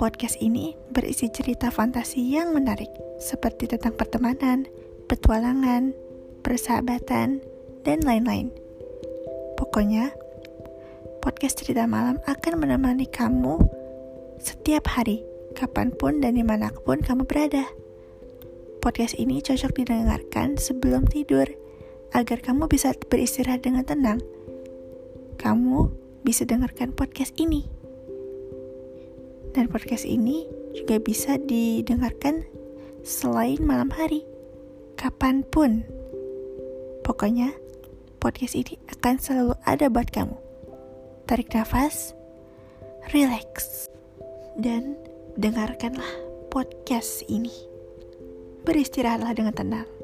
Podcast ini berisi cerita fantasi yang menarik, seperti tentang pertemanan, petualangan, persahabatan, dan lain-lain. Pokoknya, podcast cerita malam akan menemani kamu setiap hari, kapanpun dan dimanapun kamu berada. Podcast ini cocok didengarkan sebelum tidur, agar kamu bisa beristirahat dengan tenang. Kamu bisa dengarkan podcast ini. Dan podcast ini juga bisa didengarkan selain malam hari, kapanpun. Pokoknya, podcast ini akan selalu ada buat kamu. Tarik nafas, relax, dan dengarkanlah podcast ini. Beristirahatlah dengan tenang.